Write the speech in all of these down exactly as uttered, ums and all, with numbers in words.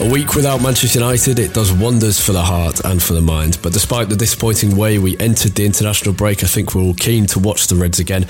A week without Manchester United, it does wonders for the heart and for the mind. But despite the disappointing way we entered the international break, I think we're all keen to watch the Reds again.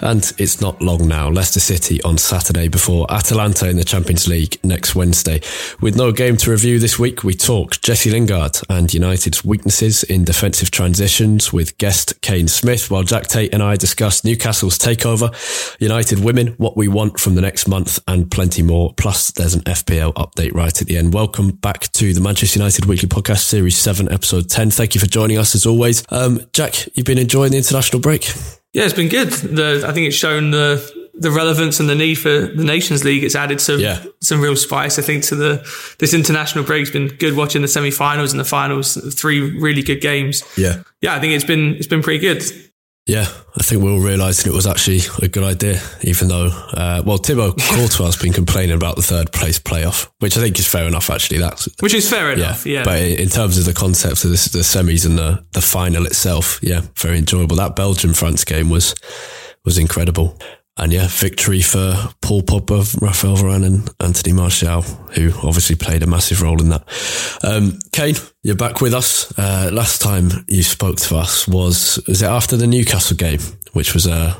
And it's not long now. Leicester City on Saturday before Atalanta in the Champions League next Wednesday. With no game to review this week, we talk Jesse Lingard and United's weaknesses in defensive transitions with guest Kane Smith, while Jack Tate and I discuss Newcastle's takeover, United women, what we want from the next month, and plenty more. Plus, there's an F P L update right at the end. Welcome back to the Manchester United Weekly Podcast, Series seven, Episode ten. Thank you for joining us as always. Um, Jack, you've been enjoying the international break? Yeah, it's been good. The, I think it's shown the the relevance and the need for the Nations League. It's added some yeah. some real spice, I think, to the this international break. It's been good watching the semi-finals and the finals, three really good games. Yeah, yeah, I think it's been it's been pretty good. Yeah, I think we all realised it was actually a good idea, even though, uh, well, Thibaut Courtois has been complaining about the third place playoff, which I think is fair enough, actually. That's Which is fair enough, yeah. yeah. But in terms of the concept of this, the semis and the, the final itself, yeah, very enjoyable. That Belgium-France game was was incredible. And yeah, victory for Paul Pogba, Raphael Varane and Anthony Martial, who obviously played a massive role in that. Um, Kane, you're back with us. Uh, last time you spoke to us was, was it after the Newcastle game, which was a,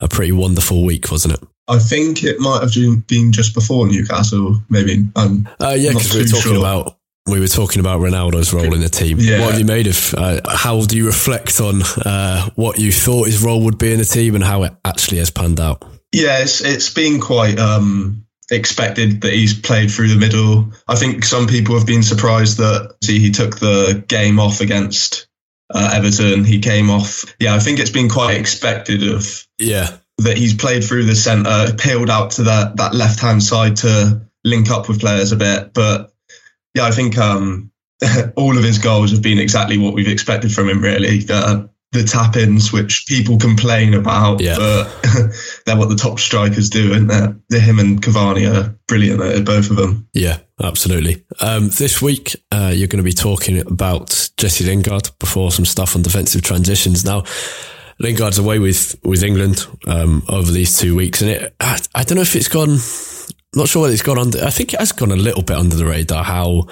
a pretty wonderful week, wasn't it? I think it might have been just before Newcastle, maybe. Um, uh, yeah, because we were talking sure. about... We were talking about Ronaldo's role in the team. Yeah. What have you made of? Uh, how do you reflect on uh, what you thought his role would be in the team and how it actually has panned out? Yeah, it's, it's been quite um, expected that he's played through the middle. I think some people have been surprised that see, he took the game off against uh, Everton. He came off. Yeah, I think it's been quite expected of yeah that he's played through the centre, peeled out to that, that left-hand side to link up with players a bit, but yeah, I think um, all of his goals have been exactly what we've expected from him, really. The, the tap-ins, which people complain about, yeah. but they're what the top strikers do, and they're, him and Cavani are brilliant at both of them. Yeah, absolutely. Um, this week, uh, you're going to be talking about Jesse Lingard before some stuff on defensive transitions. Now, Lingard's away with, with England um, over these two weeks, and it, I, I don't know if it's gone... Not sure whether it's gone under. I think it has gone a little bit under the radar how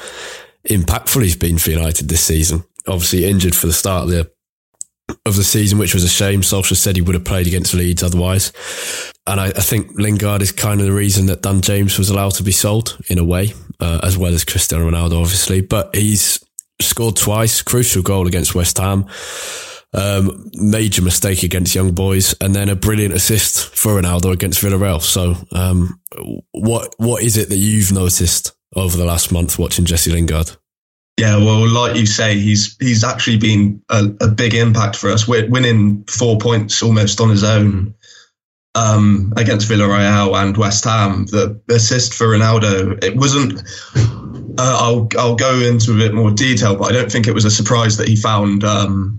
impactful he's been for United this season. Obviously injured for the start of the of the season, which was a shame. Solskjaer said he would have played against Leeds otherwise. And I, I think Lingard is kind of the reason that Dan James was allowed to be sold in a way, uh, as well as Cristiano Ronaldo, obviously. But he's scored twice, crucial goal against West Ham. Um, major mistake against Young Boys, and then a brilliant assist for Ronaldo against Villarreal. So, um, what what is it that you've noticed over the last month watching Jesse Lingard? Yeah, well, like you say, he's he's actually been a, a big impact for us. We're winning four points almost on his own um, against Villarreal and West Ham. The assist for Ronaldo, it wasn't. Uh, I'll I'll go into a bit more detail, but I don't think it was a surprise that he found. Um,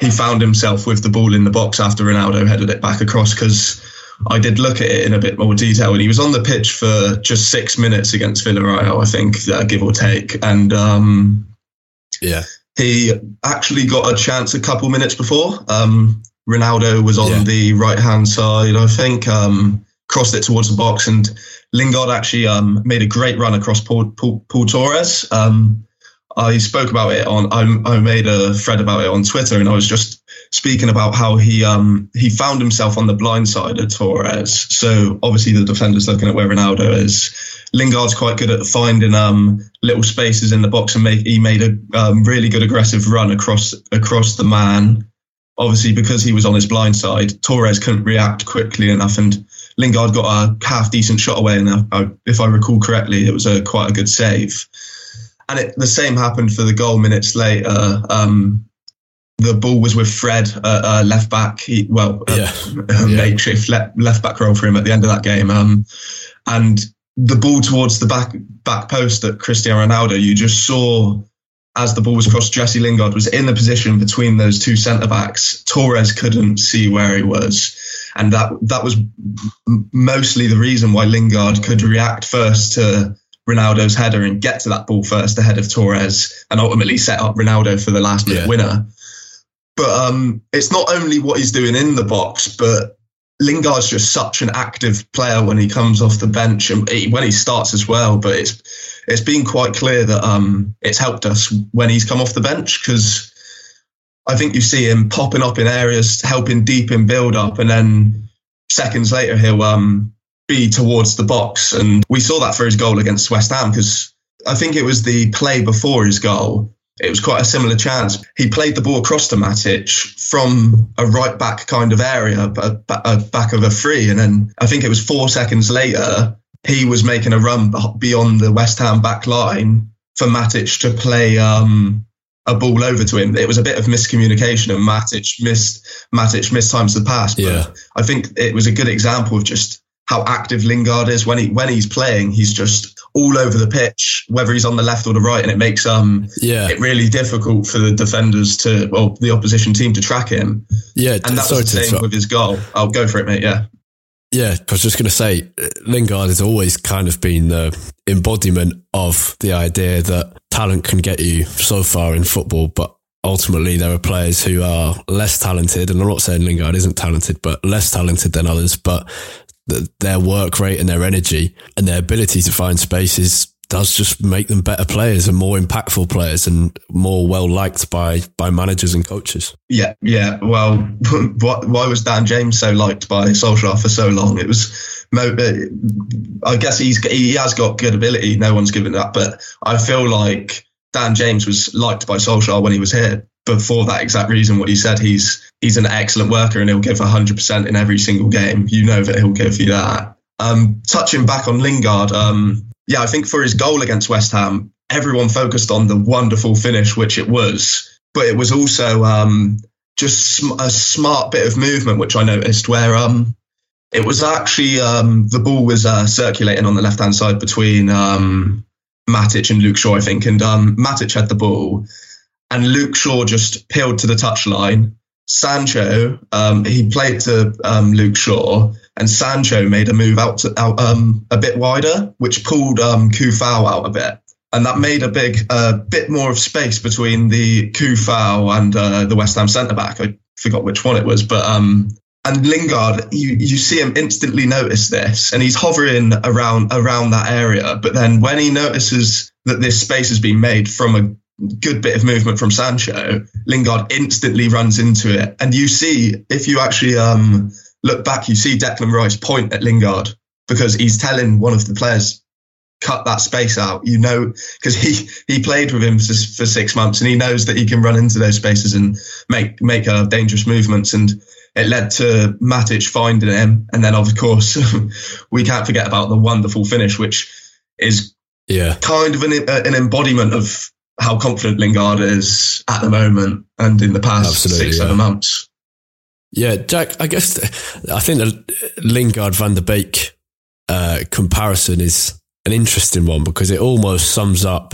He found himself with the ball in the box after Ronaldo headed it back across because I did look at it in a bit more detail, and he was on the pitch for just six minutes against Villarreal, I think, uh, give or take. And um, yeah, he actually got a chance a couple minutes before. Um, Ronaldo was on yeah. the right-hand side, I think, um, crossed it towards the box, and Lingard actually um, made a great run across Paul, Paul, Paul Torres. Um, I spoke about it on, I, I made a thread about it on Twitter, and I was just speaking about how he um, he found himself on the blind side of Torres. So obviously the defender's looking at where Ronaldo is. Lingard's quite good at finding um, little spaces in the box, and make, he made a um, really good aggressive run across across the man. Obviously, because he was on his blind side, Torres couldn't react quickly enough, and Lingard got a half-decent shot away, and I, if I recall correctly, it was a quite a good save. And it, the same happened for the goal minutes later. Um, the ball was with Fred, uh, uh, left back. He, well, yeah. uh, yeah. makeshift le- left back role for him at the end of that game. Um, and the ball towards the back back post at Cristiano Ronaldo, you just saw as the ball was crossed, Jesse Lingard was in the position between those two centre backs. Torres couldn't see where he was. And that that was mostly the reason why Lingard could react first to Ronaldo's header and get to that ball first ahead of Torres, and ultimately set up Ronaldo for the last minute yeah. winner. But um, it's not only what he's doing in the box, but Lingard's just such an active player when he comes off the bench and he, when he starts as well. But it's it's been quite clear that um, it's helped us when he's come off the bench, because I think you see him popping up in areas, helping deep in build-up, and then seconds later he'll um. be towards the box. And we saw that for his goal against West Ham, because I think it was the play before his goal. It was quite a similar chance. He played the ball across to Matic from a right back kind of area, but back of a free. And then I think it was four seconds later, he was making a run beyond the West Ham back line for Matic to play um, a ball over to him. It was a bit of miscommunication, and Matic missed, Matic mistimes the pass. But yeah. I think it was a good example of just how active Lingard is when he when he's playing. He's just all over the pitch, whether he's on the left or the right, and it makes um yeah. it really difficult for the defenders to, well, the opposition team to track him. Yeah, and that so was the same with his goal. I'll go for it, mate. Yeah, yeah. I was just going to say, Lingard has always kind of been the embodiment of the idea that talent can get you so far in football, but ultimately there are players who are less talented, and I'm not saying Lingard isn't talented, but less talented than others, but their work rate and their energy and their ability to find spaces does just make them better players and more impactful players and more well liked by by managers and coaches. Yeah, yeah. Well, what, why was Dan James so liked by Solskjaer for so long? It was, I guess he's he has got good ability. No one's given that, but I feel like Dan James was liked by Solskjaer when he was here, but for that exact reason, what he said, he's he's an excellent worker and he'll give one hundred percent in every single game. You know that he'll give you that. Um, touching back on Lingard, um, yeah, I think for his goal against West Ham, everyone focused on the wonderful finish, which it was, but it was also um, just sm- a smart bit of movement, which I noticed, where um, it was actually, um, the ball was uh, circulating on the left-hand side between um, Matic and Luke Shaw, I think, and um, Matic had the ball, and Luke Shaw just peeled to the touchline. Sancho, um, he played to um, Luke Shaw, and Sancho made a move out, to, out um, a bit wider, which pulled um, Kufau out a bit. And that made a big, uh, bit more of space between the Kufau and uh, the West Ham centre-back. I forgot which one it was. But um, and Lingard, you, you see him instantly notice this, and he's hovering around, around that area. But then when he notices that this space has been made from a good bit of movement from Sancho, Lingard instantly runs into it. And you see, if you actually um, look back, you see Declan Rice point at Lingard because he's telling one of the players, cut that space out, you know, because he, he played with him for, for six months and he knows that he can run into those spaces and make, make uh, dangerous movements. And it led to Matic finding him. And then, of course, we can't forget about the wonderful finish, which is yeah. kind of an, an embodiment of how confident Lingard is at the moment and in the past Absolutely, six, yeah. seven months. Yeah, Jack, I guess, I think the Lingard Van de Beek uh, comparison is an interesting one because it almost sums up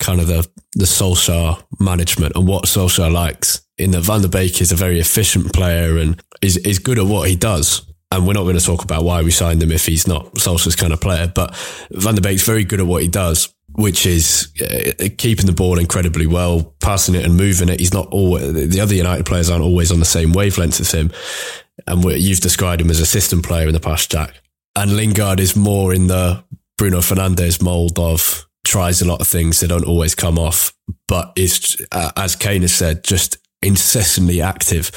kind of the, the Solskjaer management and what Solskjaer likes, in that Van de Beek is a very efficient player and is, is good at what he does. and we're not going to talk about why we signed him if he's not Solskjaer's kind of player, but Van de Beek's very good at what he does, which is uh, keeping the ball incredibly well, passing it and moving it. He's not always, the other United players aren't always on the same wavelength as him. And we, you've described him as a system player in the past, Jack. And Lingard is more in the Bruno Fernandes mould of tries a lot of things that don't always come off, but is, uh, as Kane has said, just incessantly active.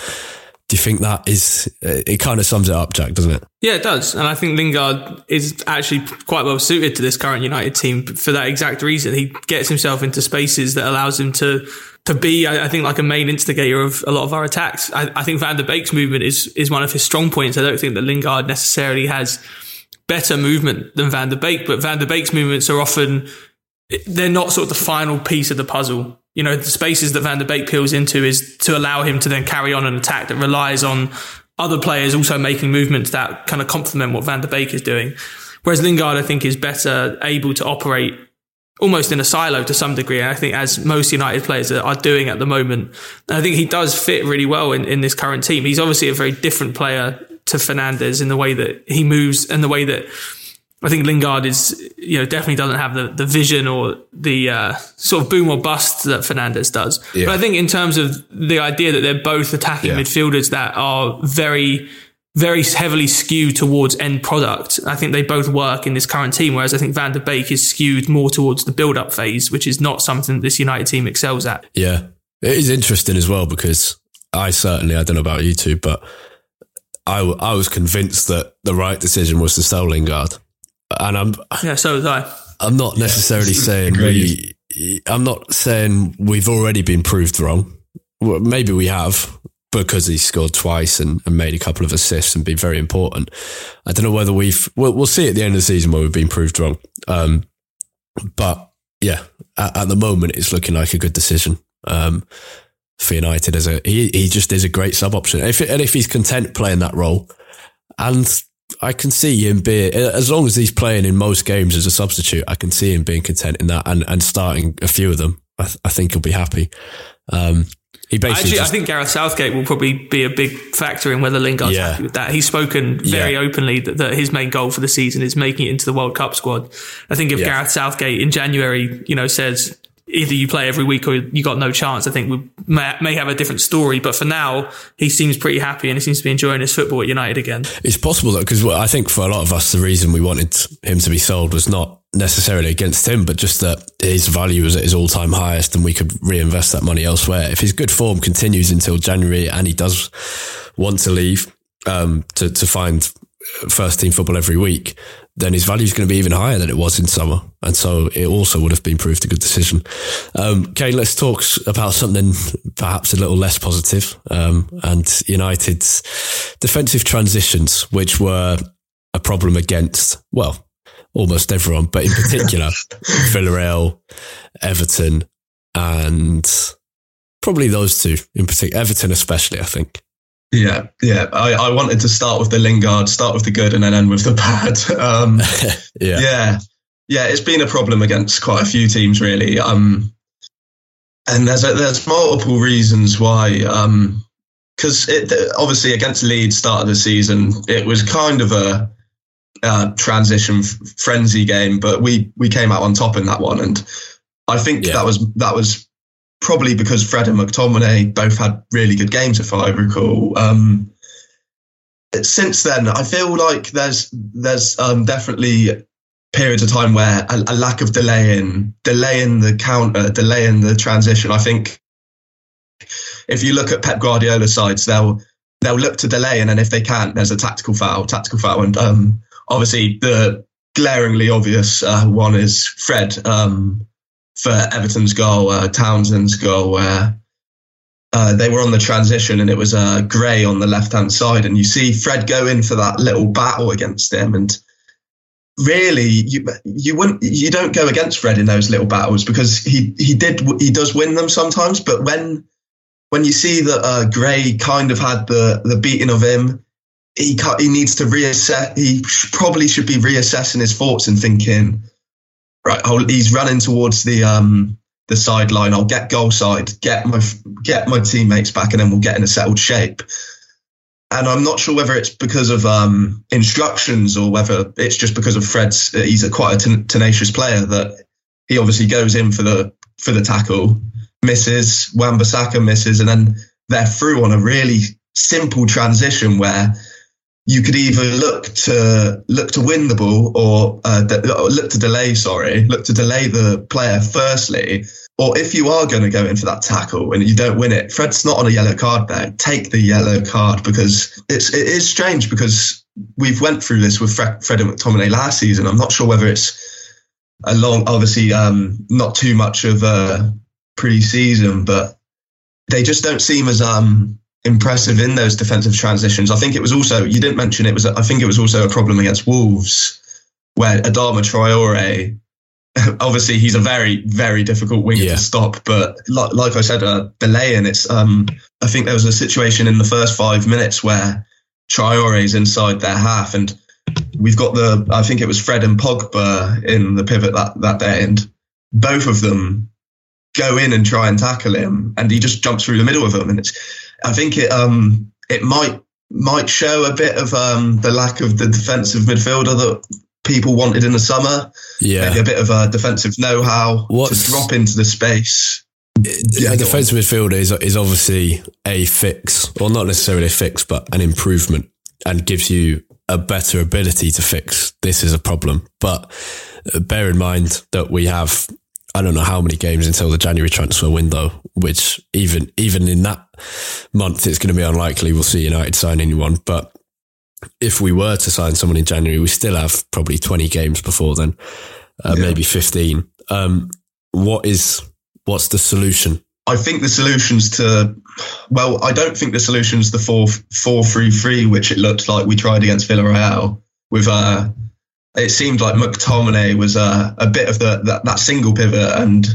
Do you think that is, it kind of sums it up, Jack, doesn't it? Yeah, it does. And I think Lingard is actually quite well suited to this current United team for that exact reason. He gets himself into spaces that allows him to to be, I think, like a main instigator of a lot of our attacks. I, I think Van de Beek's movement is is one of his strong points. I don't think that Lingard necessarily has better movement than Van de Beek, but Van de Beek's movements are often, they're not sort of the final piece of the puzzle. You know, the spaces that Van de Beek peels into is to allow him to then carry on an attack that relies on other players also making movements that kind of complement what Van de Beek is doing. Whereas Lingard, I think, is better able to operate almost in a silo to some degree, I think, as most United players are doing at the moment. And I think he does fit really well in, in this current team. He's obviously a very different player to Fernandes in the way that he moves and the way that I think Lingard is, you know, definitely doesn't have the, the vision or the uh, sort of boom or bust that Fernandes does. Yeah. But I think in terms of the idea that they're both attacking yeah. midfielders that are very, very heavily skewed towards end product, I think they both work in this current team, whereas I think Van de Beek is skewed more towards the build-up phase, which is not something that this United team excels at. Yeah. It is interesting as well because I certainly, I don't know about you two, but I, I was convinced that the right decision was to sell Lingard. And I'm yeah, so was I. I'm not necessarily yeah. saying we. I'm not saying we've already been proved wrong. Well, maybe we have because he scored twice and, and made a couple of assists and been very important. I don't know whether we've. We'll, we'll see at the end of the season where we've been proved wrong. Um, but yeah, at, at the moment it's looking like a good decision um, for United. As a he, he just is a great sub option. If it, and if he's content playing that role, and I can see him being, as long as he's playing in most games as a substitute, I can see him being content in that and, and starting a few of them. I, th- I think he'll be happy. Um, he basically Actually, just, I think Gareth Southgate will probably be a big factor in whether Lingard's yeah. happy with that. He's spoken very yeah. openly that, that his main goal for the season is making it into the World Cup squad. I think if yeah. Gareth Southgate in January, you know, says either you play every week or you got no chance, I think we may, may have a different story. But for now, he seems pretty happy and he seems to be enjoying his football at United again. It's possible though, because I think for a lot of us, the reason we wanted him to be sold was not necessarily against him, but just that his value was at his all-time highest and we could reinvest that money elsewhere. If his good form continues until January and he does want to leave um, to, to find first team football every week, then his value is going to be even higher than it was in summer. And so it also would have been proved a good decision. Um, Kane, let's talk about something perhaps a little less positive, um, and United's defensive transitions, which were a problem against, well, almost everyone, but in particular, Villarreal, Everton, and probably those two in particular, Everton especially, I think. Yeah, yeah. I, I wanted to start with the Lingard, start with the good and then end with the bad. Um, yeah. yeah. Yeah, it's been a problem against quite a few teams, really. Um, and there's a, there's multiple reasons why. Um, because obviously against Leeds, start of the season, it was kind of a uh, transition f- frenzy game, but we, we came out on top in that one. And I think yeah. that was that was... probably because Fred and McTominay both had really good games, if I recall. Um, since then, I feel like there's there's um, definitely periods of time where a, a lack of delaying, delaying the counter, delaying the transition. I think if you look at Pep Guardiola sides, they'll they'll look to delay, and then if they can't, there's a tactical foul, tactical foul, and um, obviously the glaringly obvious uh, one is Fred. Um, for Everton's goal, uh, Townsend's goal, where uh, they were on the transition and it was uh, Gray on the left-hand side. And you see Fred go in for that little battle against him. And really, you you wouldn't you don't go against Fred in those little battles because he, he did he does win them sometimes. But when when you see that uh, Gray kind of had the, the beating of him, he he needs to reassess. He probably should be reassessing his thoughts and thinking, right, he's running towards the um, the sideline. I'll get goal side, get my get my teammates back, and then we'll get in a settled shape. And I'm not sure whether it's because of um, instructions or whether it's just because of Fred's. He's a quite a ten- tenacious player that he obviously goes in for the for the tackle, misses, Wan-Bissaka misses, and then they're through on a really simple transition where you could either look to look to win the ball or uh, de- look to delay. Sorry, look to delay the player firstly. Or if you are going to go in for that tackle and you don't win it, Fred's not on a yellow card there. Take the yellow card, because it's it is strange because we've went through this with Fred, Fred and McTominay last season. I'm not sure whether it's a long, obviously um, not too much of a pre-season, but they just don't seem as um, impressive in those defensive transitions. I think it was also you didn't mention it was. I think it was also a problem against Wolves where Adama Traore. Obviously, he's a very, very difficult winger yeah. to stop. But like, like I said, uh, delaying it's. Um, I think there was a situation in the first five minutes where Traore's inside their half, and we've got the. I think it was Fred and Pogba in the pivot that that day, and both of them go in and try and tackle him, and he just jumps through the middle of them. And it's. I think it. Um, it might might show a bit of um the lack of the defensive midfielder that people wanted in the summer. Yeah, maybe a bit of a defensive know-how What's, to drop into the space. It, yeah, a defensive midfielder is is obviously a fix, or well, not necessarily a fix, but an improvement, and gives you a better ability to fix. This is a problem, but bear in mind that we have I don't know how many games until the January transfer window, which even even in that month, it's going to be unlikely we'll see United sign anyone, but. If we were to sign someone in January, we still have probably twenty games before then, uh, yeah. maybe fifteen. Um, what is, what's the solution? I think the solution's to, well, I don't think the solution's the four three three, which it looked like we tried against Villarreal with, uh, it seemed like McTominay was uh, a bit of the, that, that single pivot and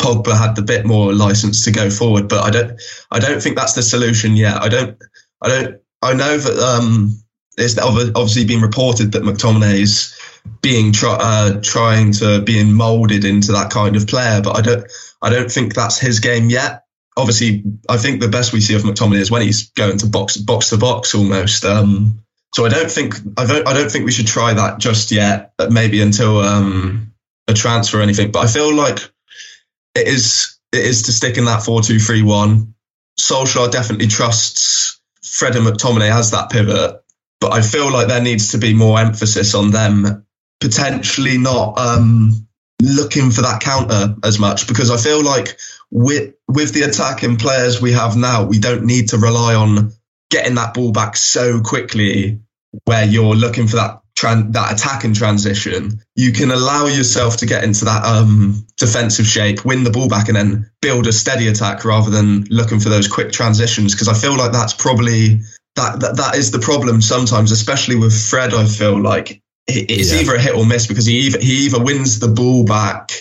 Pogba had the bit more license to go forward, but I don't, I don't think that's the solution yet. I don't, I don't, I know that, um, it's obviously been reported that McTominay is being try, uh, trying to being moulded into that kind of player, but I don't, I don't think that's his game yet. Obviously, I think the best we see of McTominay is when he's going to box, box to box almost. Um, so I don't think, I don't, I don't think we should try that just yet. Maybe until um, a transfer or anything. But I feel like it is, it is to stick in that four two three one. Solskjaer definitely trusts Fred and McTominay as that pivot. But I feel like there needs to be more emphasis on them potentially not um, looking for that counter as much, because I feel like with, with the attacking players we have now, we don't need to rely on getting that ball back so quickly where you're looking for that tran- that attack and transition. You can allow yourself to get into that um, defensive shape, win the ball back and then build a steady attack rather than looking for those quick transitions, because I feel like that's probably... That, that that is the problem sometimes, especially with Fred. I feel like it's yeah. either a hit or miss, because he either, he either wins the ball back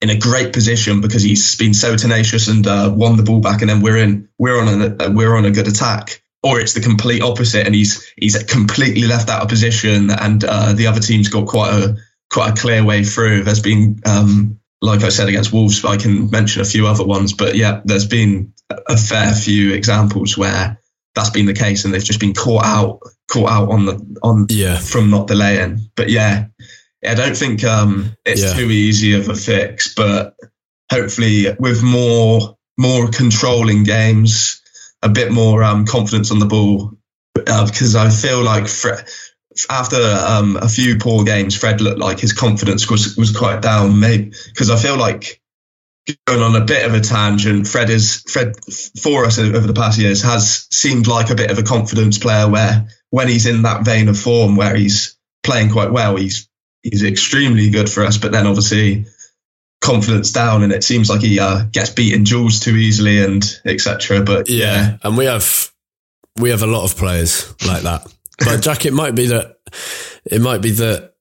in a great position because he's been so tenacious and uh, won the ball back, and then we're in we're on a we're on a good attack, or it's the complete opposite and he's he's completely left out of position and uh, the other team's got quite a quite a clear way through. There's been um, like I said against Wolves, but I can mention a few other ones. But yeah, there's been a fair few examples where that's been the case and they've just been caught out caught out on the on yeah. from not delaying. But yeah, I don't think um, it's yeah. too easy of a fix, but hopefully with more more controlling games, a bit more um, confidence on the ball, uh, because I feel like Fred, after um, a few poor games, Fred looked like his confidence was, was quite down, maybe because I feel like going on a bit of a tangent, Fred is Fred for us over the past years has seemed like a bit of a confidence player where when he's in that vein of form where he's playing quite well, he's he's extremely good for us. But then obviously confidence down and it seems like he uh, gets beaten duels too easily and et cetera. But yeah. yeah, and we have we have a lot of players like that. But Jack, it might be that it might be that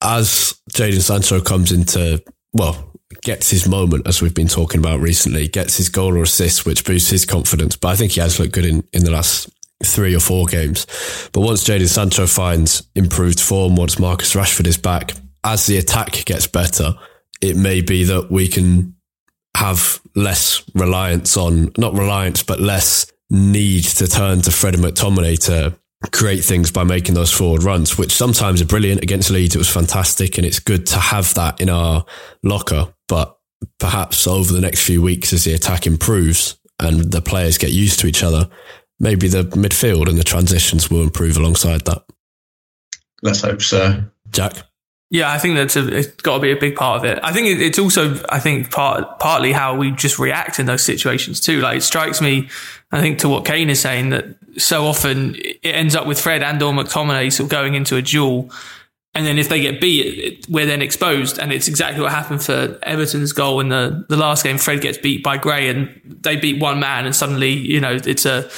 as Jadon Sancho comes into well. gets his moment, as we've been talking about recently, gets his goal or assist, which boosts his confidence. But I think he has looked good in, in the last three or four games. But once Jadon Sancho finds improved form, once Marcus Rashford is back, as the attack gets better, it may be that we can have less reliance on, not reliance, but less need to turn to Fred and McTominay to create things by making those forward runs, which sometimes are brilliant. Against Leeds, it was fantastic, and it's good to have that in our locker. But perhaps over the next few weeks, as the attack improves and the players get used to each other, maybe the midfield and the transitions will improve alongside that. Let's hope so. Jack? Yeah, I think that's a, it's got to be a big part of it. I think it, it's also, I think, part partly how we just react in those situations too. Like, it strikes me, I think, to what Kane is saying, that so often it ends up with Fred and or McTominay sort of going into a duel, and then if they get beat, it, we're then exposed. And it's exactly what happened for Everton's goal in the, the last game. Fred gets beat by Gray, and they beat one man, and suddenly, you know, it's a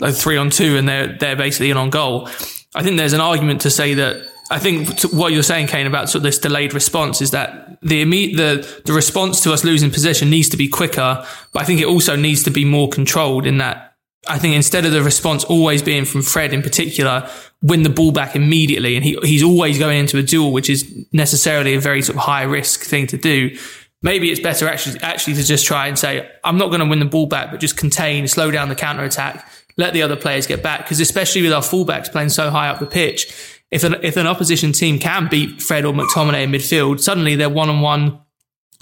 like three on two, and they're they're basically in on goal. I think there's an argument to say that. I think what you're saying, Kane, about sort of this delayed response is that the immediate, the, the response to us losing possession needs to be quicker, but I think it also needs to be more controlled, in that I think instead of the response always being from Fred in particular, win the ball back immediately. And he, he's always going into a duel, which is necessarily a very sort of high risk thing to do. Maybe it's better actually, actually to just try and say, I'm not going to win the ball back, but just contain, slow down the counter attack, let the other players get back. Because especially with our fullbacks playing so high up the pitch, If an, if an opposition team can beat Fred or McTominay in midfield, suddenly they're one-on-one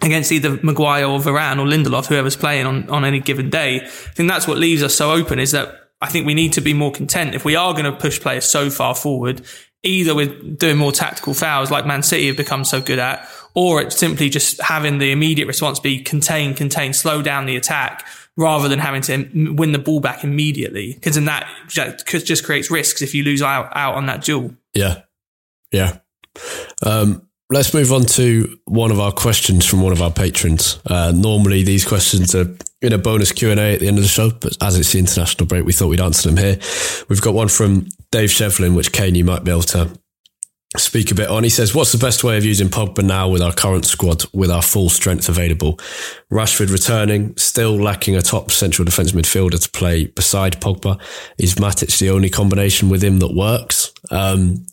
against either Maguire or Varane or Lindelof, whoever's playing on, on any given day. I think that's what leaves us so open, is that I think we need to be more content. If we are going to push players so far forward, either with doing more tactical fouls like Man City have become so good at, or it's simply just having the immediate response be contain, contain, slow down the attack, rather than having to win the ball back immediately. Because in that, just creates risks if you lose out, out on that duel. Yeah. Yeah. Um, let's move on to one of our questions from one of our patrons. Uh, normally these questions are in a bonus Q and A at the end of the show, but as it's the international break, we thought we'd answer them here. We've got one from Dave Shevlin, which Kane, you might be able to speak a bit on. He says, what's the best way of using Pogba now with our current squad, with our full strength available? Rashford returning, still lacking a top central defence midfielder to play beside Pogba. Is Matic the only combination with him that works? Um,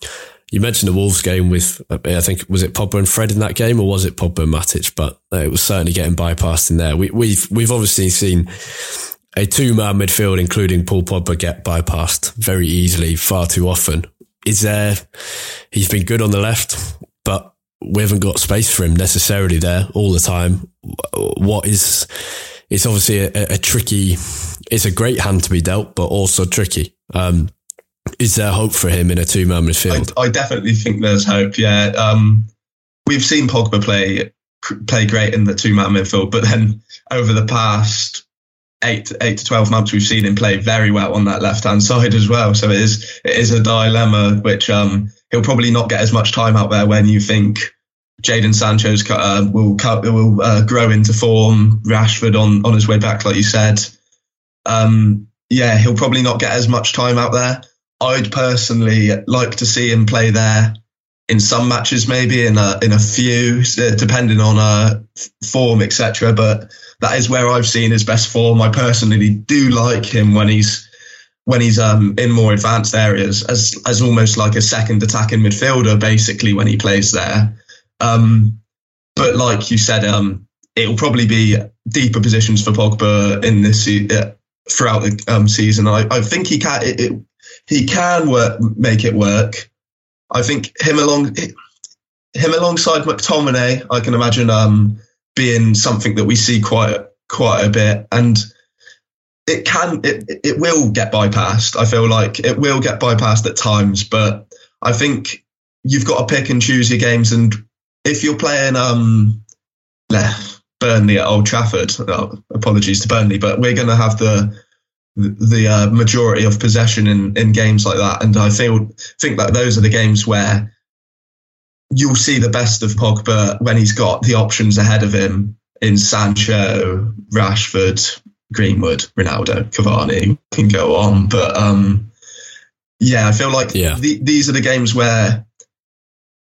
you mentioned the Wolves game with, I think, was it Pogba and Fred in that game, or was it Pogba and Matic? But it was certainly getting bypassed in there. We, we've we've obviously seen a two-man midfield, including Paul Pogba, get bypassed very easily, far too often. Is there, he's been good on the left, but we haven't got space for him necessarily there all the time. What is, it's obviously a, a tricky, it's a great hand to be dealt, but also tricky. Um, is there hope for him in a two-man midfield? I, I definitely think there's hope, yeah. Um, we've seen Pogba play play great in the two-man midfield, but then over the past eight, eight to twelve months, we've seen him play very well on that left-hand side as well. So it is it is a dilemma, which um, he'll probably not get as much time out there when you think Jadon Sancho's uh, will will uh, grow into form, Rashford on, on his way back, like you said. Um, yeah, he'll probably not get as much time out there. I'd personally like to see him play there in some matches, maybe in a in a few, depending on uh, form, et cetera. But that is where I've seen his best form. I personally do like him when he's when he's um, in more advanced areas, as as almost like a second attacking midfielder, basically, when he plays there. Um, but like you said, um, it'll probably be deeper positions for Pogba in this uh, throughout the um, season. I, I think he can. It, it, He can work, make it work. I think him along, him alongside McTominay, I can imagine um, being something that we see quite quite a bit, and it can it it will get bypassed. I feel like it will get bypassed at times, but I think you've got to pick and choose your games. And if you're playing um, Burnley at Old Trafford, oh, apologies to Burnley, but we're going to have the. the uh, majority of possession in, in games like that. And I feel think that those are the games where you'll see the best of Pogba when he's got the options ahead of him in Sancho, Rashford, Greenwood, Ronaldo, Cavani, can go on. But um, yeah, I feel like yeah. the, these are the games where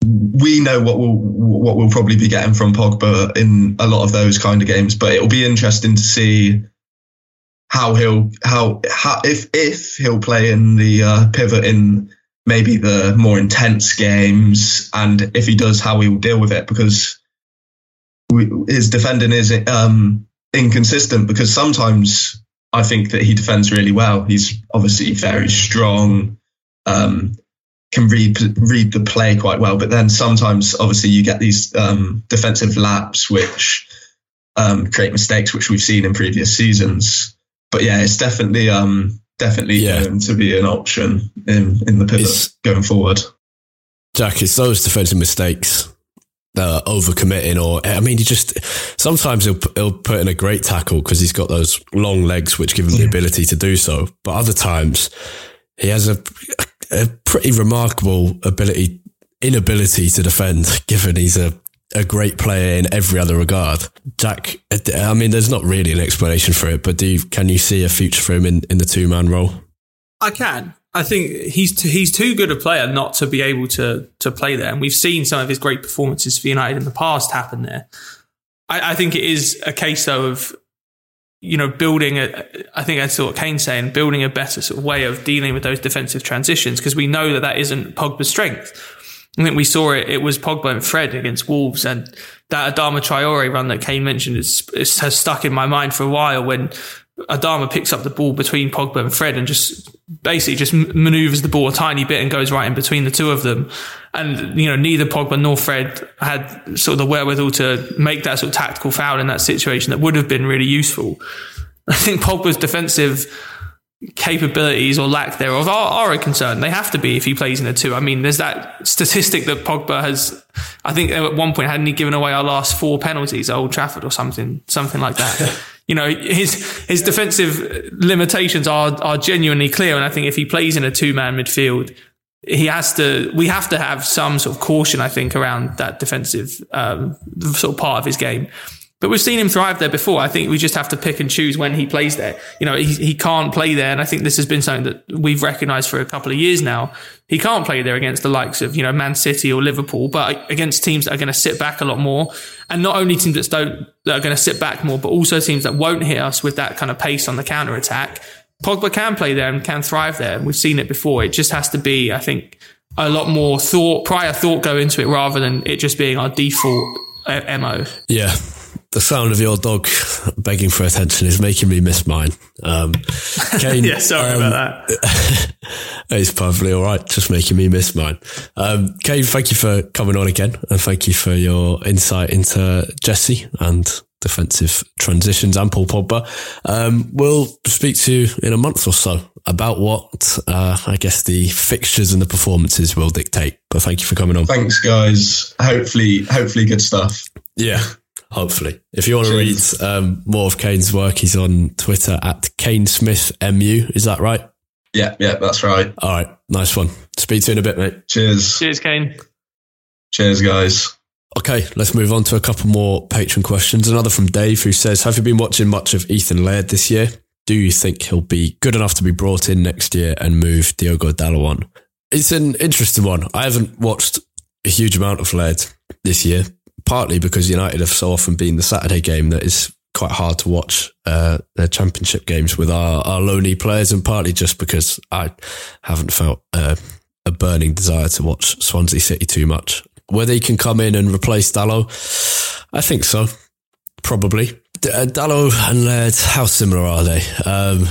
we know what we'll, what we'll probably be getting from Pogba in a lot of those kind of games. But it'll be interesting to see How he'll how, how if if he'll play in the uh, pivot in maybe the more intense games, and if he does, how he will deal with it, because we, his defending is um, inconsistent. Because sometimes I think that he defends really well. He's obviously very strong, um, can read read the play quite well. But then sometimes, obviously, you get these um, defensive laps which um, create mistakes, which we've seen in previous seasons. But yeah, it's definitely um, definitely yeah. going to be an option in, in the pivot it's, going forward. Jack, it's those defensive mistakes that are overcommitting, or I mean, he just sometimes he'll he'll put in a great tackle because he's got those long legs which give him yeah. the ability to do so. But other times, he has a, a pretty remarkable ability inability to defend, given he's a. a great player in every other regard. Jack, I mean, there's not really an explanation for it, but do you, can you see a future for him in, in the two-man role? I can. I think he's t- he's too good a player not to be able to to play there, and we've seen some of his great performances for United in the past happen there. I, I think it is a case, though, of you know building a. I think that's what Kane's saying, building a better sort of way of dealing with those defensive transitions, because we know that that isn't Pogba's strength. I think we saw it. It was Pogba and Fred against Wolves, and that Adama Traore run that Kane mentioned is, is, has stuck in my mind for a while. When Adama picks up the ball between Pogba and Fred and just basically just manoeuvres the ball a tiny bit and goes right in between the two of them, and you know neither Pogba nor Fred had sort of the wherewithal to make that sort of tactical foul in that situation that would have been really useful. I think Pogba's defensive capabilities or lack thereof are, are a concern. They have to be if he plays in a two. I mean, there's that statistic that Pogba has. I think at one point hadn't he given away our last four penalties at Old Trafford or something, something like that. You know, his his defensive limitations are are genuinely clear, and I think if he plays in a two man midfield, he has to. We have to have some sort of caution, I think, around that defensive um, sort of part of his game. But we've seen him thrive there before. I think we just have to pick and choose when he plays there. You know, he, he can't play there. And I think this has been something that we've recognised for a couple of years now. He can't play there against the likes of, you know, Man City or Liverpool, but against teams that are going to sit back a lot more. And not only teams that don't, that are going to sit back more, but also teams that won't hit us with that kind of pace on the counter-attack. Pogba can play there and can thrive there. And we've seen it before. It just has to be, I think, a lot more thought, prior thought go into it rather than it just being our default M O. Yeah. The sound of your dog begging for attention is making me miss mine. Um, Kane, yeah, sorry um, about that. It's perfectly all right, just making me miss mine. Um, Kane, thank you for coming on again, and thank you for your insight into Jesse and defensive transitions and Paul Pogba. Um, we'll speak to you in a month or so about what uh, I guess the fixtures and the performances will dictate. But thank you for coming on. Thanks, guys. Hopefully, hopefully, good stuff. Yeah. Hopefully. If you want to read um, more of Kane's work, he's on Twitter at Kane Smith M U. Is that right? Yeah, yeah, that's right. All right. Nice one. Speak to you in a bit, mate. Cheers. Cheers, Kane. Cheers, guys. Okay, let's move on to a couple more patron questions. Another from Dave, who says, have you been watching much of Ethan Laird this year? Do you think he'll be good enough to be brought in next year and move Diogo Dalot on? It's an interesting one. I haven't watched a huge amount of Laird this year, partly because United have so often been the Saturday game that is quite hard to watch uh, their championship games with our, our lonely players, and partly just because I haven't felt uh, a burning desire to watch Swansea City too much. Whether he can come in and replace Dalot, I think so, probably. D- uh, Dalot and Laird, how similar are they? Um,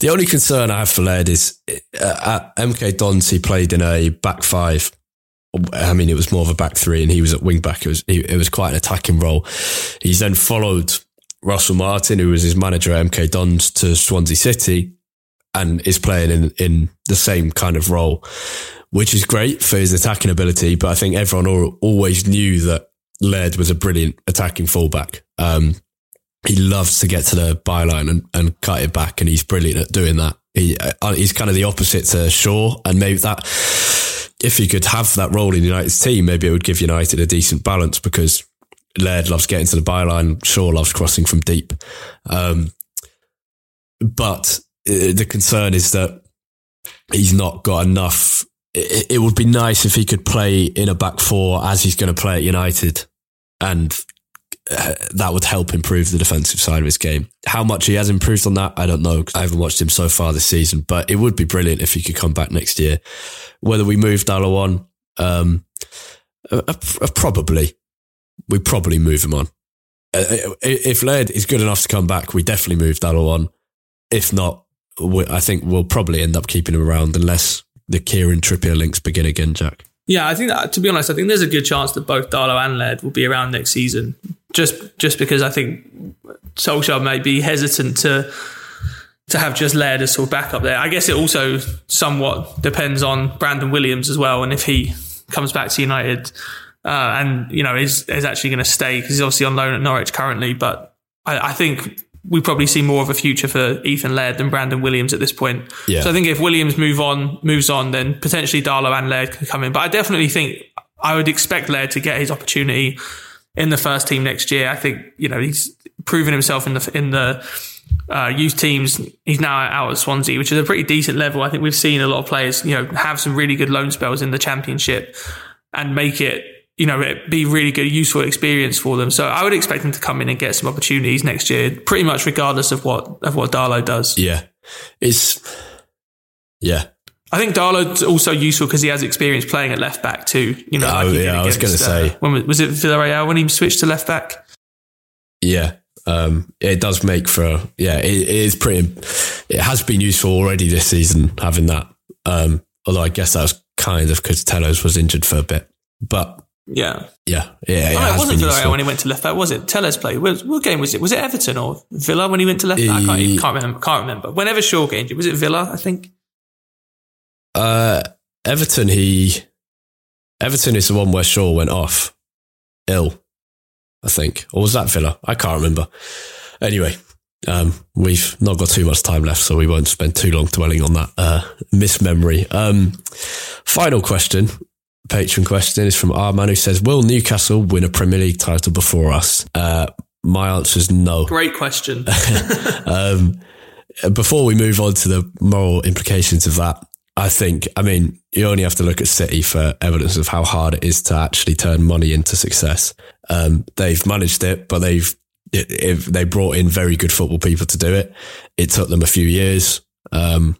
the only concern I have for Laird is uh, at M K Dons he played in a back five. I mean, it was more of a back three and he was at wing back. It was, he, it was quite an attacking role. He's then followed Russell Martin, who was his manager at M K Dons, to Swansea City and is playing in, in the same kind of role, which is great for his attacking ability. But I think everyone al- always knew that Laird was a brilliant attacking fullback. Um, he loves to get to the byline and, and cut it back, and he's brilliant at doing that. He, uh, he's kind of the opposite to Shaw, and maybe that... if he could have that role in United's team, maybe it would give United a decent balance, because Laird loves getting to the byline, Shaw loves crossing from deep. Um, but the concern is that he's not got enough. It, it would be nice if he could play in a back four as he's going to play at United, and that would help improve the defensive side of his game. How much he has improved on that, I don't know. I haven't watched him so far this season, but it would be brilliant if he could come back next year. Whether we move Dalot on, um, uh, uh, probably. We probably move him on. Uh, if Laird is good enough to come back, we definitely move Dalot on. If not, we, I think we'll probably end up keeping him around unless the Kieran Trippier links begin again, Jack? Yeah, I think that, to be honest, I think there's a good chance that both Dalot and Laird will be around next season. Just just because I think Solskjaer may be hesitant to to have just Laird as sort of backup there. I guess it also somewhat depends on Brandon Williams as well, and if he comes back to United uh, and you know is is actually going to stay, because he's obviously on loan at Norwich currently. But I, I think we probably see more of a future for Ethan Laird than Brandon Williams at this point. Yeah. So I think if Williams move on, moves on, then potentially Darlow and Laird can come in. But I definitely think I would expect Laird to get his opportunity in the first team next year. I think, you know, he's proven himself in the in the uh, youth teams. He's now out at Swansea, which is a pretty decent level. I think we've seen a lot of players, you know, have some really good loan spells in the Championship and make it, you know, it'd be really good, useful experience for them. So I would expect him to come in and get some opportunities next year, pretty much regardless of what of what Dalot does. Yeah, it's yeah. I think Dalot's also useful because he has experience playing at left back too. You know, oh like yeah, I was going to say, uh, when was it Villarreal when he switched to left back? Yeah, um, it does make for yeah. It, it is pretty. It has been useful already this season having that. Um, although I guess that was kind of because Telos was injured for a bit, but. Yeah. Yeah. Yeah. It, oh, it wasn't Villarreal when he went to left back, was it? Tellez played. What, what game was it? Was it Everton or Villa when he went to left back? I can't, even, can't remember. Can't remember. Whenever Shaw got injured, was it Villa, I think? Uh, Everton, he. Everton is the one where Shaw went off ill, I think. Or was that Villa? I can't remember. Anyway, um, we've not got too much time left, so we won't spend too long dwelling on that uh, mismemory. Um, final question. Patron question is from Arman, who says, will Newcastle win a Premier League title before us? Uh, my answer is no. Great question. um, before we move on to the moral implications of that, I think, I mean, you only have to look at City for evidence of how hard it is to actually turn money into success. Um, they've managed it, but they've it, it, they brought in very good football people to do it. It took them a few years. Um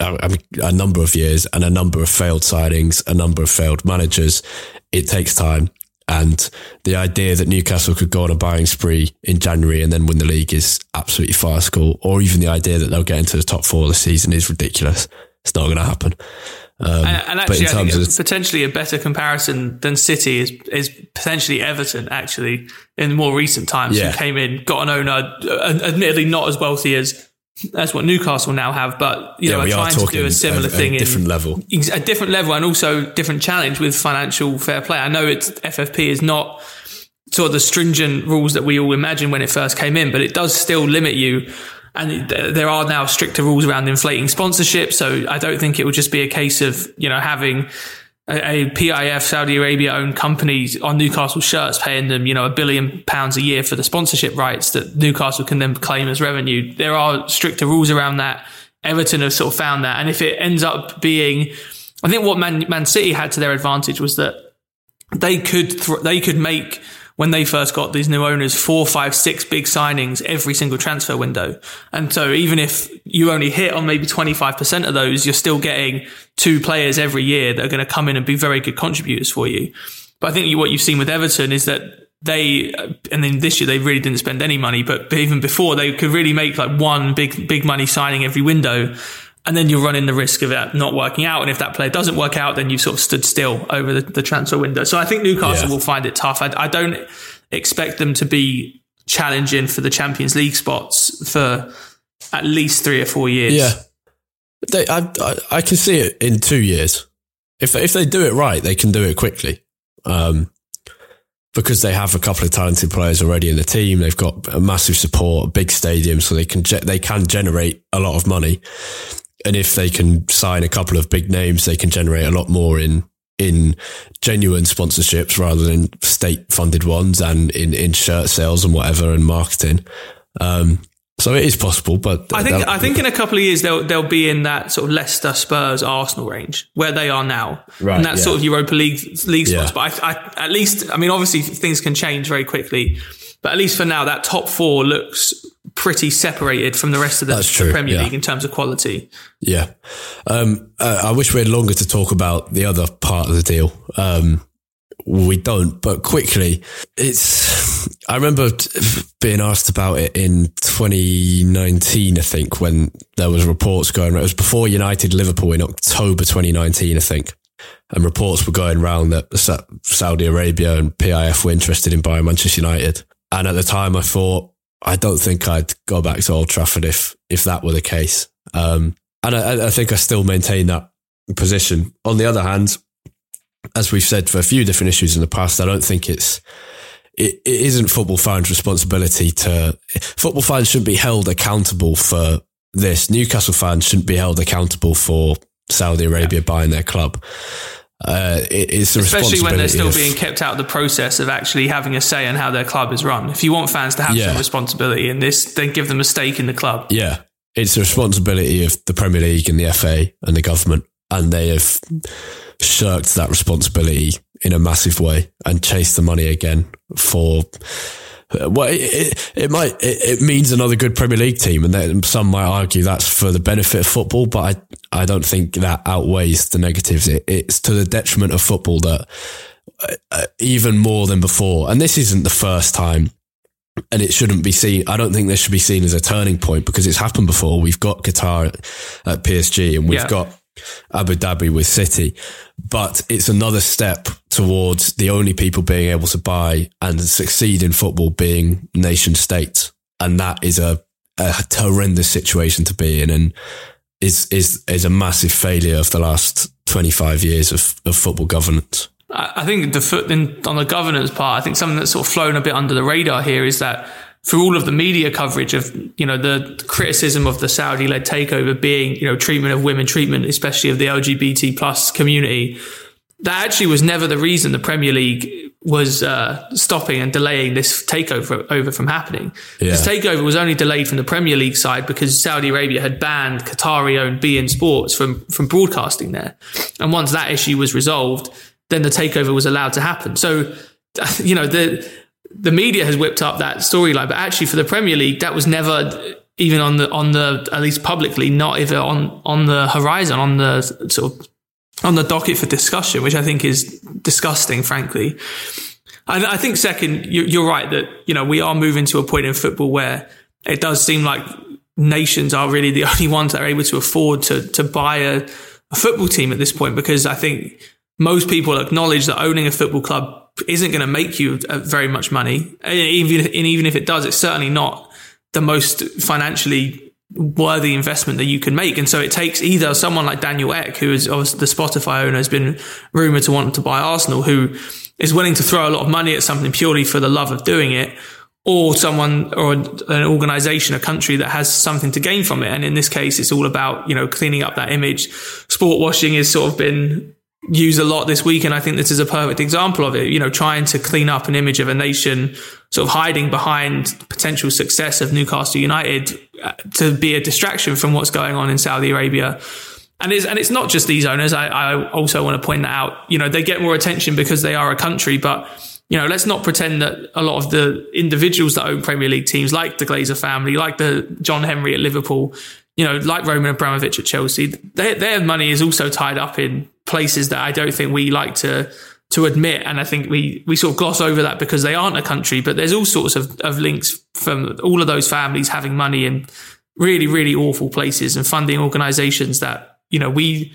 I mean, a number of years and a number of failed signings, a number of failed managers. It takes time. And the idea that Newcastle could go on a buying spree in January and then win the league is absolutely farcical. Or even the idea that they'll get into the top four this season is ridiculous. It's not going to happen. Um, and, and actually, I think of, potentially a better comparison than City is is potentially Everton, actually, in more recent times. Yeah. Who came in, got an owner, admittedly not as wealthy as That's what Newcastle now have, but you yeah, know, are trying to do a similar a, a thing, a different in, level, a different level, and also different challenge with financial fair play. I know it's F F P is not sort of the stringent rules that we all imagined when it first came in, but it does still limit you, and there are now stricter rules around inflating sponsorship. So I don't think it would just be a case of you know having a, a P I F Saudi Arabia owned company on Newcastle shirts paying them, you know, a billion pounds a year for the sponsorship rights that Newcastle can then claim as revenue. There are stricter rules around that. Everton have sort of found that. And if it ends up being, I think what Man, Man City had to their advantage was that they could, th- they could make, when they first got these new owners, four, five, six big signings every single transfer window. And so even if you only hit on maybe twenty-five percent of those, you're still getting two players every year that are going to come in and be very good contributors for you. But I think you, what you've seen with Everton is that they, and then this year they really didn't spend any money, but even before they could really make like one big, big money signing every window. And then you're running the risk of that not working out. And if that player doesn't work out, then you've sort of stood still over the, the transfer window. So I think Newcastle yeah. will find it tough. I, I don't expect them to be challenging for the Champions League spots for at least three or four years. Yeah, they, I, I, I can see it in two years. If, if they do it right, they can do it quickly. Um, because they have a couple of talented players already in the team. They've got a massive support, a big stadium, so they can, they can generate a lot of money. And if they can sign a couple of big names, they can generate a lot more in in genuine sponsorships rather than state-funded ones, and in, in shirt sales and whatever, and marketing. Um, so it is possible, but I think I think in a couple of years they'll they'll be in that sort of Leicester, Spurs, Arsenal range where they are now, right, and that yeah. sort of Europa League league spots. Yeah. But I, I, at least, I mean, obviously things can change very quickly, but at least for now, that top four looks pretty separated from the rest of the, the Premier yeah. League in terms of quality. Yeah. Um, uh, I wish we had longer to talk about the other part of the deal. Um, we don't, but quickly, it's... I remember being asked about it in twenty nineteen, I think, when there was reports going, it was before United Liverpool in October twenty nineteen, I think. And reports were going round that Saudi Arabia and P I F were interested in buying Manchester United. And at the time I thought, I don't think I'd go back to Old Trafford if, if that were the case. Um, and I, I think I still maintain that position. On the other hand, as we've said for a few different issues in the past, I don't think it's, it, it isn't football fans' responsibility to, football fans shouldn't be held accountable for this. Newcastle fans shouldn't be held accountable for Saudi Arabia yeah. buying their club. Uh, it, it's the Especially when they're still of, being kept out of the process of actually having a say in how their club is run. If you want fans to have yeah. some responsibility in this, then give them a stake in the club. Yeah, it's the responsibility of the Premier League and the F A and the government, and they have shirked that responsibility in a massive way and chased the money again for... Well, it, it, it might it, it means another good Premier League team, and then some might argue that's for the benefit of football. But I, I don't think that outweighs the negatives. It, it's to the detriment of football that uh, even more than before. And this isn't the first time, and it shouldn't be seen. I don't think this should be seen as a turning point because it's happened before. We've got Qatar at P S G, and we've yeah. got Abu Dhabi with City, but it's another step towards the only people being able to buy and succeed in football being nation states. And that is a, a horrendous situation to be in, and is, is, is a massive failure of the last twenty-five years of, of football governance. I think the foot in, on the governance part, I think something that's sort of flown a bit under the radar here is that for all of the media coverage of, you know, the criticism of the Saudi-led takeover being, you know, treatment of women, treatment especially of the L G B T plus community, that actually was never the reason the Premier League was uh, stopping and delaying this takeover over from happening. Yeah. This takeover was only delayed from the Premier League side because Saudi Arabia had banned Qatari-owned beIN Sports from from broadcasting there. And once that issue was resolved, then the takeover was allowed to happen. So, you know, the... the media has whipped up that storyline, but actually for the Premier League, that was never even on the, on the, at least publicly, not even on, on the horizon, on the sort of, on the docket for discussion, which I think is disgusting, frankly. I, I think second, you, you're right that, you know, we are moving to a point in football where it does seem like nations are really the only ones that are able to afford to, to buy a, a football team at this point, because I think most people acknowledge that owning a football club isn't going to make you very much money. And even, and even if it does, it's certainly not the most financially worthy investment that you can make. And so it takes either someone like Daniel Ek, who is obviously the Spotify owner, has been rumoured to want to buy Arsenal, who is willing to throw a lot of money at something purely for the love of doing it, or someone or an organisation, a country that has something to gain from it. And in this case, it's all about, you know, cleaning up that image. Sport washing has sort of been used a lot this week, and I think this is a perfect example of it, you know, trying to clean up an image of a nation sort of hiding behind potential success of Newcastle United to be a distraction from what's going on in Saudi Arabia. And it's, and it's not just these owners. I, I also want to point that out. You know, they get more attention because they are a country, but, you know, let's not pretend that a lot of the individuals that own Premier League teams, like the Glazer family, like the John Henry at Liverpool, you know, like Roman Abramovich at Chelsea, they, their money is also tied up in places that I don't think we like to to admit. And I think we, we sort of gloss over that because they aren't a country, but there's all sorts of, of links from all of those families having money in really, really awful places and funding organisations that, you know, we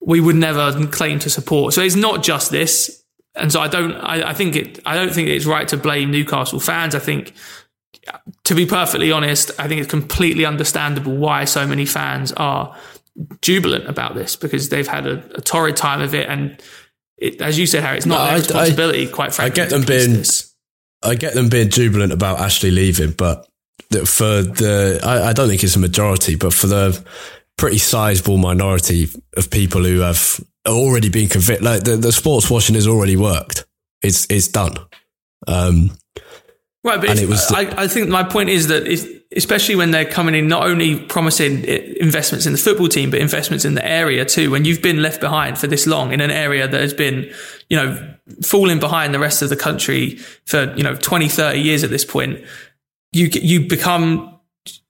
we would never claim to support. So it's not just this. And so I don't, I, I think it, I don't think it's right to blame Newcastle fans. I think, to be perfectly honest, I think it's completely understandable why so many fans are jubilant about this, because they've had a, a torrid time of it, and it, as you said, Harry, it's not no, their I, responsibility. I, quite frankly, I get them being, this. I get them being jubilant about Ashley leaving, but for the, I, I don't think it's a majority, but for the pretty sizable minority of people who have already been convicted, like the, the sports washing has already worked. It's it's done. Um, Right, but if, it was the- I, I think my point is that, if, especially when they're coming in, not only promising investments in the football team, but investments in the area too, when you've been left behind for this long in an area that has been, you know, falling behind the rest of the country for, you know, twenty, thirty years at this point, you you become...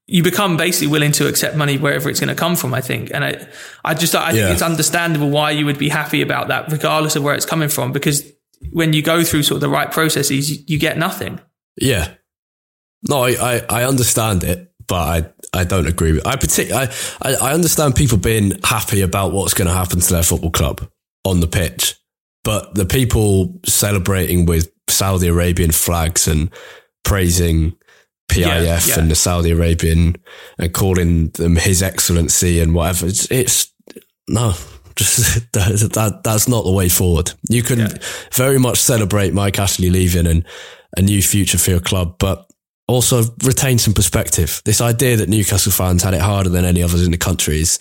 you become basically willing to accept money wherever it's going to come from, I think. And I, I just, I think yeah. it's understandable why you would be happy about that, regardless of where it's coming from, because when you go through sort of the right processes, you, you get nothing. Yeah. No, I, I, I understand it, but I, I don't agree with it. I, partic- I, I, I understand people being happy about what's going to happen to their football club on the pitch, but the people celebrating with Saudi Arabian flags and praising P I F yeah, yeah. and the Saudi Arabian and calling them His Excellency and whatever, it's, it's no, just that, that that's not the way forward. You can yeah. very much celebrate Mike Ashley leaving and a new future for your club, but also retain some perspective. This idea that Newcastle fans had it harder than any others in the country is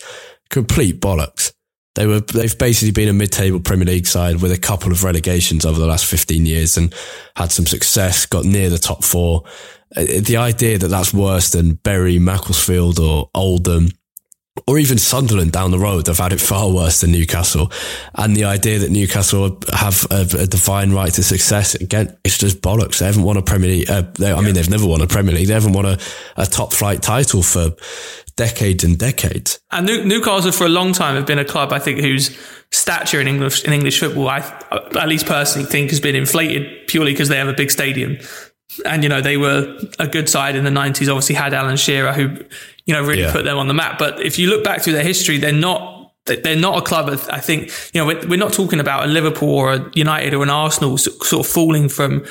complete bollocks. They were, they've basically been a mid-table Premier League side with a couple of relegations over the last fifteen years and had some success, got near the top four. The idea that that's worse than Bury, Macclesfield or Oldham or even Sunderland down the road, they've had it far worse than Newcastle. And the idea that Newcastle have a, a divine right to success, again, it's just bollocks. They haven't won a Premier League. Uh, they, I yeah. mean, they've never won a Premier League. They haven't won a, a top flight title for decades and decades. And New- Newcastle for a long time have been a club, I think, whose stature in English, in English football, I, at least personally think, has been inflated purely because they have a big stadium. And, you know, they were a good side in the nineties, obviously had Alan Shearer who, you know, really yeah. put them on the map. But if you look back through their history, they're not, they're not a club, I think, you know, we're not talking about a Liverpool or a United or an Arsenal sort of falling from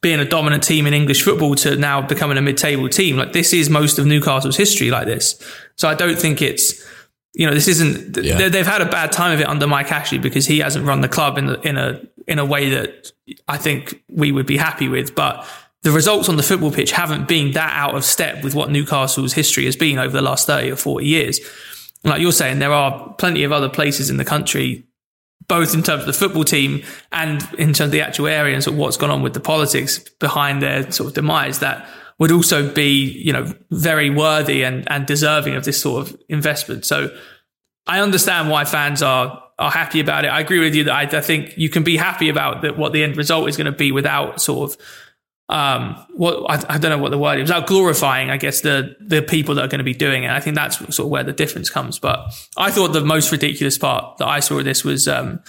being a dominant team in English football to now becoming a mid-table team. Like, this is most of Newcastle's history like this. So I don't think it's, you know, this isn't, yeah. they've had a bad time of it under Mike Ashley because he hasn't run the club in, the, in a, in a way that I think we would be happy with. But the results on the football pitch haven't been that out of step with what Newcastle's history has been over the last thirty or forty years. Like you're saying, there are plenty of other places in the country, both in terms of the football team and in terms of the actual area and sort of what's gone on with the politics behind their sort of demise, that would also be, you know, very worthy and, and deserving of this sort of investment. So I understand why fans are are happy about it. I agree with you that I, I think you can be happy about that, what the end result is going to be without sort of Um, what I, I don't know what the word is, without glorifying, I guess, the the people that are going to be doing it. I think that's sort of where the difference comes. But I thought the most ridiculous part that I saw of this was um,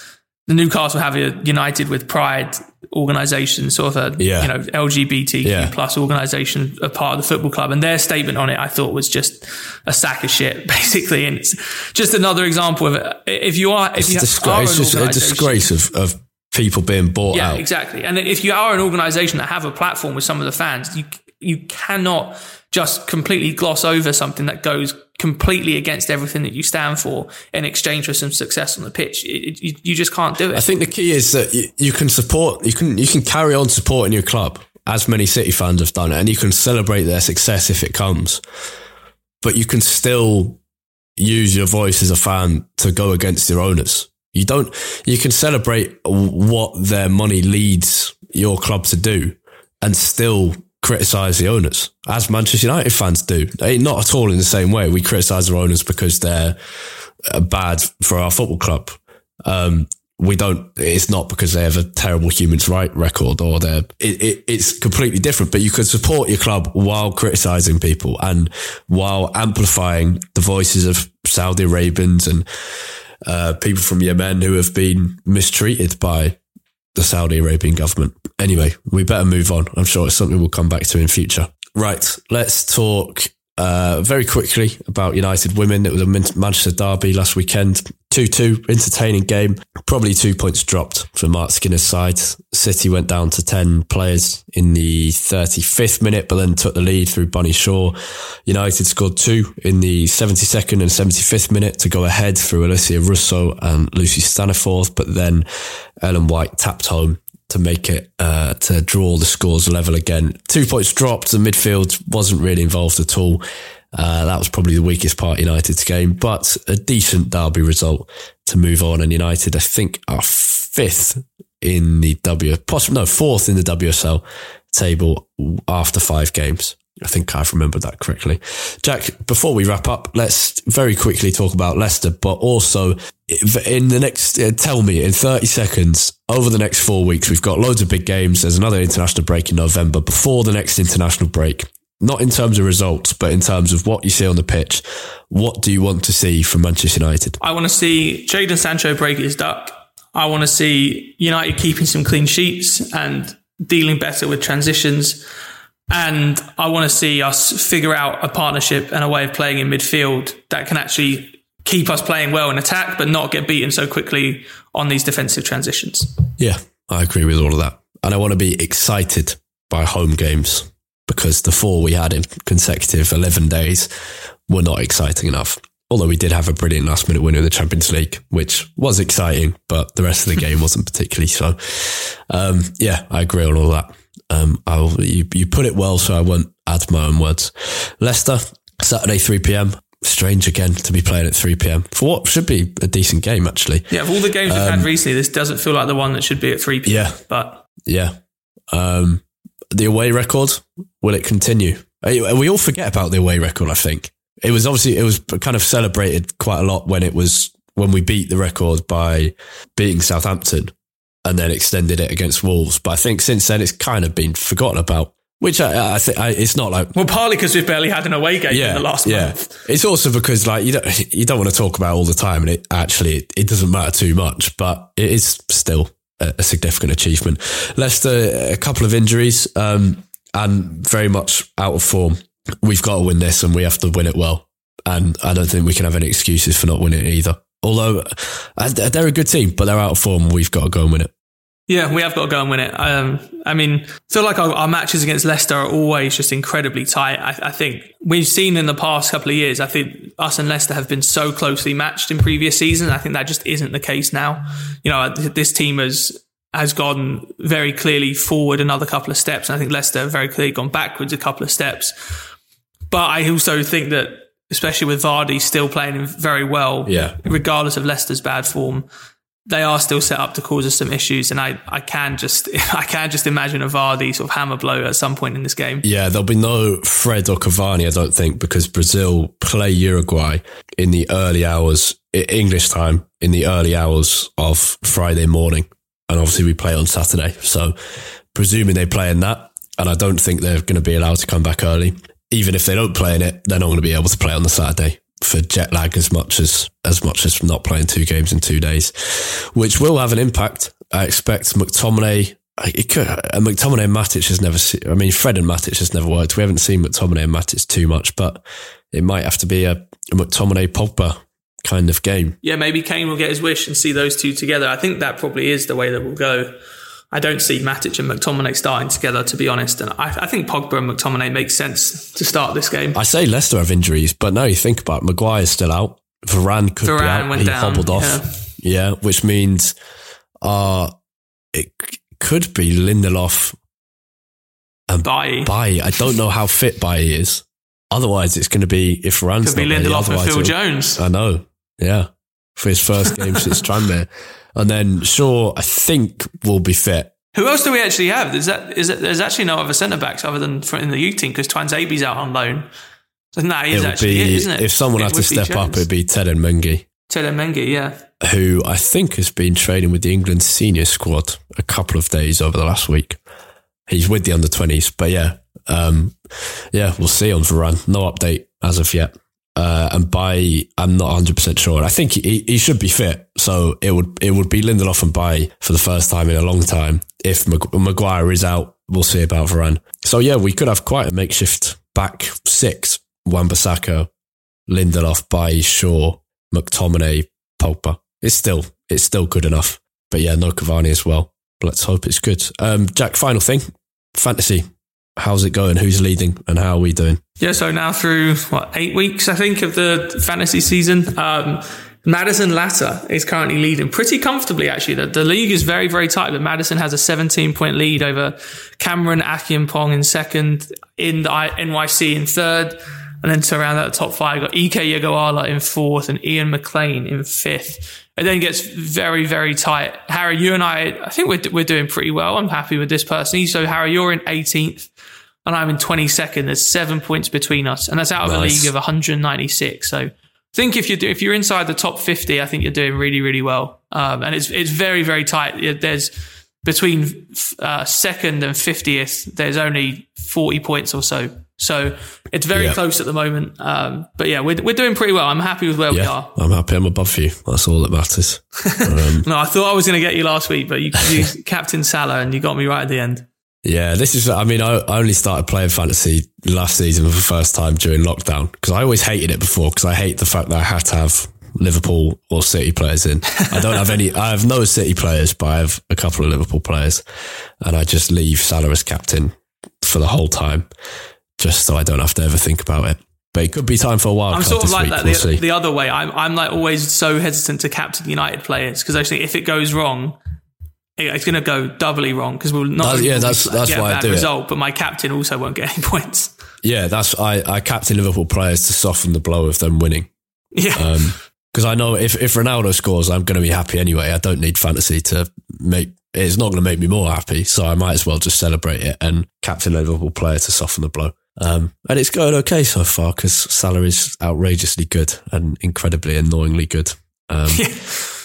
the Newcastle having a United with Pride organisation, sort of a yeah. you know L G B T Q yeah. plus organisation, a part of the football club, and their statement on it I thought was just a sack of shit, basically. And it's just another example of it. If you are, it's if you a disgrace, are just a disgrace of. of- people being bought yeah, out. Yeah, exactly. And if you are an organisation that have a platform with some of the fans, you you cannot just completely gloss over something that goes completely against everything that you stand for in exchange for some success on the pitch. It, you, you just can't do it. I think the key is that you, you can support, you can you can carry on supporting your club, as many City fans have done it, and you can celebrate their success if it comes. But you can still use your voice as a fan to go against your owners. You don't, you can celebrate what their money leads your club to do and still criticise the owners, as Manchester United fans do. Not at all in the same way. We criticise our owners because they're bad for our football club. Um, we don't, it's not because they have a terrible human rights record or they're, it, it, it's completely different, but you can support your club while criticising people and while amplifying the voices of Saudi Arabians and, Uh, people from Yemen who have been mistreated by the Saudi Arabian government. Anyway, we better move on. I'm sure it's something we'll come back to in future. Right, let's talk uh, very quickly about United Women. It was a Manchester derby last weekend. two two, entertaining game. Probably two points dropped for Mark Skinner's side. City went down to ten players in the thirty-fifth minute, but then took the lead through Bunny Shaw. United scored two in the seventy-second and seventy-fifth minute to go ahead through Alicia Russo and Lucy Staniforth, but then Ellen White tapped home to make it, uh, to draw the scores level again. Two points dropped. The midfield wasn't really involved at all. Uh, that was probably the weakest part of United's game, but a decent derby result to move on. And United, I think, are fifth in the W, possibly, no, fourth in the W S L table after five games. I think I've remembered that correctly. Jack, before we wrap up, let's very quickly talk about Leicester, but also in the next, uh, tell me in thirty seconds, over the next four weeks, we've got loads of big games. There's another international break in November before the next international break. Not in terms of results, but in terms of what you see on the pitch. What do you want to see from Manchester United? I want to see Jadon Sancho break his duck. I want to see United keeping some clean sheets and dealing better with transitions. And I want to see us figure out a partnership and a way of playing in midfield that can actually keep us playing well in attack, but not get beaten so quickly on these defensive transitions. Yeah, I agree with all of that. And I want to be excited by home games, because the four we had in consecutive eleven days were not exciting enough. Although we did have a brilliant last minute winner in the Champions League, which was exciting, but the rest of the game wasn't particularly so. Um, yeah, I agree on all that. Um, I'll, you, you put it well, so I won't add my own words. Leicester, Saturday, three p.m. Strange again to be playing at three p.m. for what should be a decent game, actually. Yeah, of all the games um, we've had recently, this doesn't feel like the one that should be at three p.m. Yeah, but yeah, um, the away record, will it continue? We all forget about the away record. I think it was obviously it was kind of celebrated quite a lot when it was when we beat the record by beating Southampton and then extended it against Wolves. But I think since then it's kind of been forgotten about. Which I, I think it's not like... Well, partly because we've barely had an away game yeah, in the last yeah. month. It's also because like you don't you don't want to talk about it all the time, and it actually it, it doesn't matter too much, but it is still a, a significant achievement. Leicester, a couple of injuries um, and very much out of form. We've got to win this, and we have to win it well. And I don't think we can have any excuses for not winning it either. Although uh, they're a good team, but they're out of form. We've got to go and win it. Yeah, we have got to go and win it. Um, I mean, I feel like our, our matches against Leicester are always just incredibly tight. I, I think we've seen in the past couple of years, I think us and Leicester have been so closely matched in previous seasons. I think that just isn't the case now. You know, this team has has gone very clearly forward another couple of steps. And I think Leicester have very clearly gone backwards a couple of steps. But I also think that, especially with Vardy still playing very well, yeah. regardless of Leicester's bad form, they are still set up to cause us some issues, and I, I can just I can just imagine a Vardy sort of hammer blow at some point in this game. Yeah, there'll be no Fred or Cavani, I don't think, because Brazil play Uruguay in the early hours, English time, in the early hours of Friday morning, and obviously we play on Saturday. So presuming they play in that, and I don't think they're going to be allowed to come back early. Even if they don't play in it, they're not going to be able to play on the Saturday for jet lag, as much as as much as not playing two games in two days, which will have an impact. I expect McTominay, it could, and McTominay and Matic has never seen, I mean, Fred and Matic has never worked. We haven't seen McTominay and Matic too much, but it might have to be a, a McTominay Pogba kind of game. Yeah, maybe Kane will get his wish and see those two together. I think that probably is the way that we'll go. I don't see Matic and McTominay starting together, to be honest. And I, I think Pogba and McTominay makes sense to start this game. I say Leicester have injuries, but now you think about it, Maguire's still out. Varane could Varane be out. Went he down, hobbled off. Yeah. yeah, which means uh, it could be Lindelof and Bailly. Bailly. I don't know how fit Bailly is. Otherwise, it's going to be if Varane's could be not Lindelof there, and Phil Jones. I know. Yeah. For his first game since Tranmere. And then Shaw, I think, will be fit. Who else do we actually have? Is that, is that, there's actually no other centre-backs other than for, in the youth team, because Twanzabe's out on loan. So no, he's it actually be, it, isn't it? If someone it had to step up, it'd be Telenmengi. Telenmengi, yeah. Who I think has been training with the England senior squad a couple of days over the last week. He's with the under twenties, but yeah. Um, yeah, we'll see on Varane. No update as of yet. Uh, and by, I'm not one hundred percent sure. I think he, he should be fit. So it would it would be Lindelof and Bailly for the first time in a long time. If Mag- Maguire is out, we'll see about Varane. So yeah, we could have quite a makeshift back six. Wan-Bissaka, Lindelof, Bailly, Shaw, McTominay, Pogba. It's still, it's still good enough. But yeah, no Cavani as well. Let's hope it's good. Um, Jack, final thing. Fantasy. How's it going? Who's leading and how are we doing? Yeah, so now through, what, eight weeks, I think, of the fantasy season. Um, Maddison Latter is currently leading pretty comfortably, actually. The, the league is very, very tight, but Maddison has a seventeen-point lead over Cameron Akinpong in second, in the N Y C in third, and then to round out the top five, got E K Yegowala in fourth and Ian McLean in fifth. It then gets very, very tight. Harry, you and I, I think we're, we're doing pretty well. I'm happy with this personally. So, Harry, you're in eighteenth and I'm in twenty-second. There's seven points between us. And that's out of nice. a league of one hundred ninety-six. So, I think if you're, do, if you're inside the top fifty, I think you're doing really, really well. Um, and it's it's very, very tight. There's between uh, second and fiftieth, there's only forty points or so. So it's very yeah. close at the moment. Um, but yeah, we're, we're doing pretty well. I'm happy with where yeah, we are. I'm happy I'm above you. That's all that matters. Um, no, I thought I was going to get you last week, but you, you Captain Salah, and you got me right at the end. Yeah, this is, I mean, I only started playing fantasy last season for the first time during lockdown, because I always hated it before, because I hate the fact that I had to have Liverpool or City players in. I don't have any, I have no City players, but I have a couple of Liverpool players, and I just leave Salah as captain for the whole time, just so I don't have to ever think about it. But it could be time for a wild I'm card sort of this like week. That we'll the, see. the other way. I'm I'm like always so hesitant to captain United players, because actually if it goes wrong, it's going to go doubly wrong, because we'll not that's, yeah that's that's get why a bad I do result, it. But my captain also won't get any points. Yeah, that's I I captain Liverpool players to soften the blow of them winning. Yeah, um, because I know if if Ronaldo scores, I'm going to be happy anyway. I don't need fantasy to make. It's not going to make me more happy, so I might as well just celebrate it and captain Liverpool player to soften the blow. Um, and it's going okay so far, because Salah is outrageously good and incredibly annoyingly good. Um,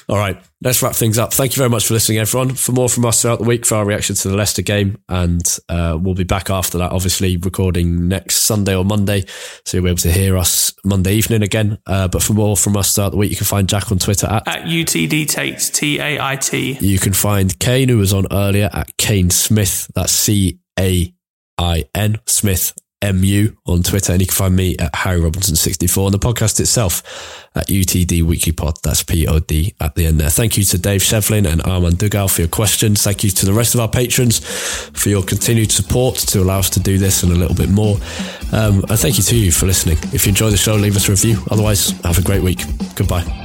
all right, let's wrap things up. Thank you very much for listening, everyone. For more from us throughout the week, for our reaction to the Leicester game, and uh, we'll be back after that, obviously recording next Sunday or Monday, so you'll be able to hear us Monday evening again. Uh, but for more from us throughout the week, you can find Jack on Twitter at, at U T D Tate, T A I T. You can find Kane, who was on earlier, at Kane Smith, that's C A I N, Smith M U on Twitter, and you can find me at Harry Robinson sixty-four, and the podcast itself at U T D Weekly Pod, that's P O D at the end there. Thank you to Dave Shevlin and Armand Dugal for your questions. Thank you to the rest of our patrons for your continued support to allow us to do this and a little bit more, um, and thank you to you for listening. If you enjoy the show, leave us a review. Otherwise, have a great week. Goodbye.